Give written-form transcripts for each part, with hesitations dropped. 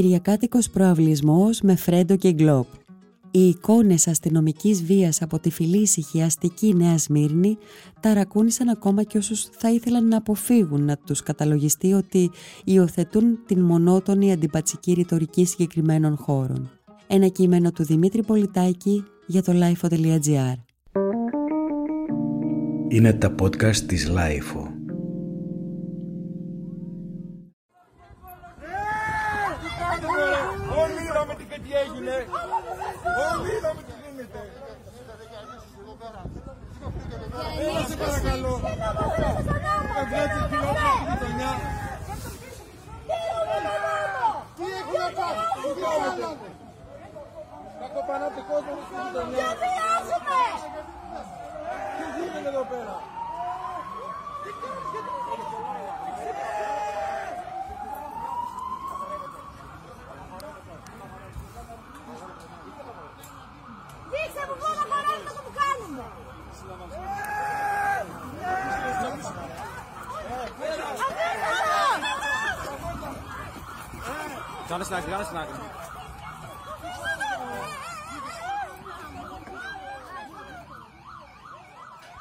κυριακάτικος προαυλισμός με φρέντο και γκλόπ. Οι εικόνες αστυνομικής βίας από τη φιλήσυχη αστική Νέα Σμύρνη ταρακούνησαν ακόμα και όσους θα ήθελαν να αποφύγουν να τους καταλογιστεί ότι υιοθετούν την μονότονη αντιπατσική ρητορική συγκεκριμένων χώρων. Ένα κείμενο του Δημήτρη Πολιτάκη για το LIFO.gr. Είναι τα podcast της LIFO.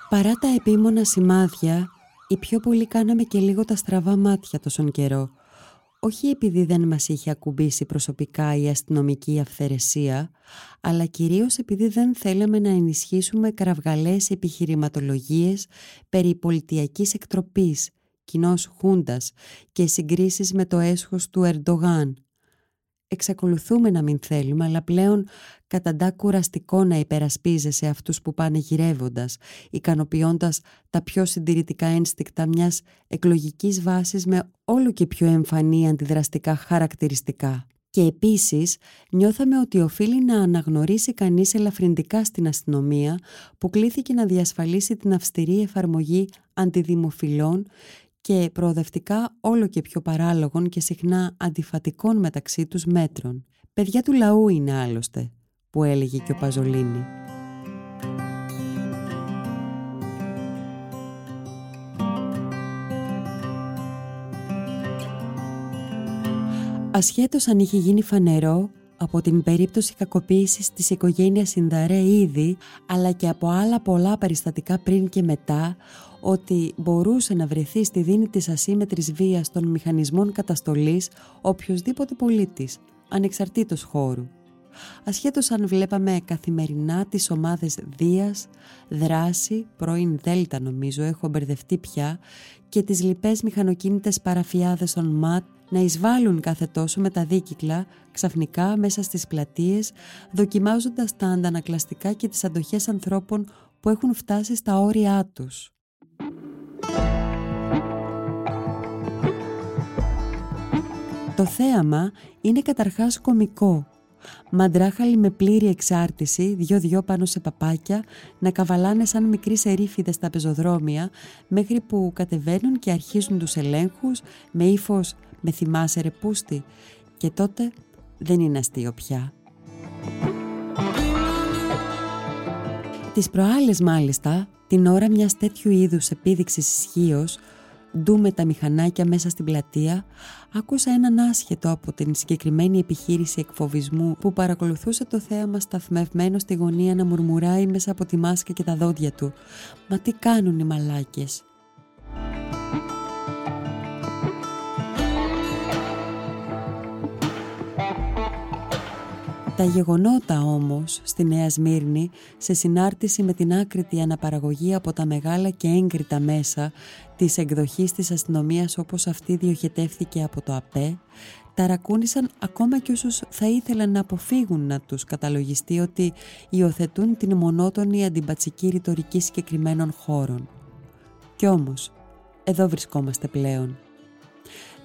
Παρά τα επίμονα σημάδια, οι πιο πολλοί κάναμε και λίγο τα στραβά μάτια τόσον καιρό. Όχι επειδή δεν μας είχε ακουμπήσει προσωπικά η αστυνομική αυθαιρεσία, αλλά κυρίως επειδή δεν θέλαμε να ενισχύσουμε κραυγαλές επιχειρηματολογίες περί πολιτιακής εκτροπής, κοινός χούντας και συγκρίσεις με το έσχος του Ερντογάν. Εξακολουθούμε να μην θέλουμε, αλλά πλέον καταντά κουραστικό να υπερασπίζεσαι αυτούς που πάνε γυρεύοντας, ικανοποιώντας τα πιο συντηρητικά ένστικτα μιας εκλογικής βάσης με όλο και πιο εμφανή αντιδραστικά χαρακτηριστικά. Και επίσης, νιώθαμε ότι οφείλει να αναγνωρίσει κανείς ελαφρυντικά στην αστυνομία που κλήθηκε να διασφαλίσει την αυστηρή εφαρμογή αντιδημοφιλών και προοδευτικά όλο και πιο παράλογων και συχνά αντιφατικών μεταξύ τους μέτρων. «Παιδιά του λαού είναι άλλωστε», που έλεγε και ο Παζολίνι. Ασχέτως αν είχε γίνει φανερό από την περίπτωση κακοποίησης της οικογένειας Ινδαρέ ήδη, αλλά και από άλλα πολλά περιστατικά πριν και μετά, ότι μπορούσε να βρεθεί στη δίνη της ασύμετρης βίας των μηχανισμών καταστολής οποιοσδήποτε πολίτης, ανεξαρτήτως χώρου. Ασχέτως αν βλέπαμε καθημερινά τις ομάδες Δίας, Δράση, πρώην Δέλτα νομίζω, έχω μπερδευτεί πια, και τις λοιπές μηχανοκίνητες παραφιάδες των ΜΑΤ να εισβάλλουν κάθε τόσο με τα δίκυκλα ξαφνικά μέσα στις πλατείες, δοκιμάζοντας τα αντανακλαστικά και τις αντοχές ανθρώπων που έχουν φτάσει στα όρια τους. Το θέαμα είναι καταρχάς κωμικό. Μαντράχαλοι με πλήρη εξάρτηση, δυο πάνω σε παπάκια, να καβαλάνε σαν μικροί σερίφιδες στα πεζοδρόμια, μέχρι που κατεβαίνουν και αρχίζουν τους ελέγχους με ύφος «Με θυμάσαι ρε πούστη» και τότε δεν είναι αστείο πια. Τις προάλλες μάλιστα, την ώρα μιας τέτοιου είδους επίδειξης ισχύως, ντου με τα μηχανάκια μέσα στην πλατεία, άκουσα έναν άσχετο από την συγκεκριμένη επιχείρηση εκφοβισμού που παρακολουθούσε το θέαμα σταθμευμένο στη γωνία να μουρμουράει μέσα από τη μάσκα και τα δόντια του. «Μα τι κάνουν οι μαλάκες?» Τα γεγονότα όμως στη Νέα Σμύρνη, σε συνάρτηση με την άκρητη αναπαραγωγή από τα μεγάλα και έγκριτα μέσα της εκδοχής της αστυνομίας όπως αυτή διοχετεύθηκε από το ΑΠΕ, ταρακούνησαν ακόμα και όσους θα ήθελαν να αποφύγουν να τους καταλογιστεί ότι υιοθετούν την μονότονη αντιμπατσική ρητορική συγκεκριμένων χώρων. Κι όμως, εδώ βρισκόμαστε πλέον.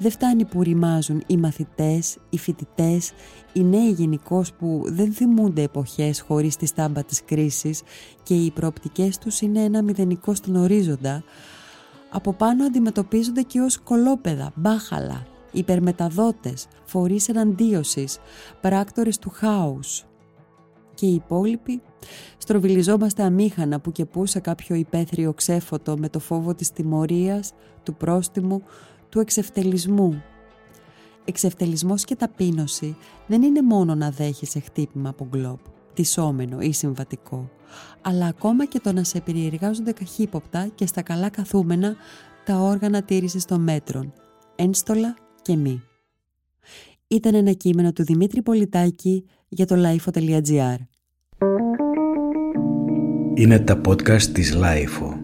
Δεν φτάνει που ρημάζουν οι μαθητές, οι φοιτητές, οι νέοι γενικώς που δεν θυμούνται εποχές χωρίς τη στάμπα της κρίσης και οι προοπτικές τους είναι ένα μηδενικό στον ορίζοντα. Από πάνω αντιμετωπίζονται και ως κολόπεδα, μπάχαλα, υπερμεταδότες, φορείς εναντίωσης, πράκτορες του χάους. Και οι υπόλοιποι στροβιλιζόμαστε αμήχανα που και που σε κάποιο υπαίθριο ξέφωτο με το φόβο της τιμωρίας, του πρόστιμου, του εξευτελισμού. εξευτελισμός και ταπείνωση δεν είναι μόνο να δέχεσαι χτύπημα από γκλόπ, τυσσόμενο ή συμβατικό, αλλά ακόμα και το να σε περιεργάζονται καχύποπτα και στα καλά καθούμενα τα όργανα τήρησης των μέτρων, ένστολα και μη. Ήταν ένα κείμενο του Δημήτρη Πολιτάκη για το LIFO.gr. Είναι τα podcast της LIFO.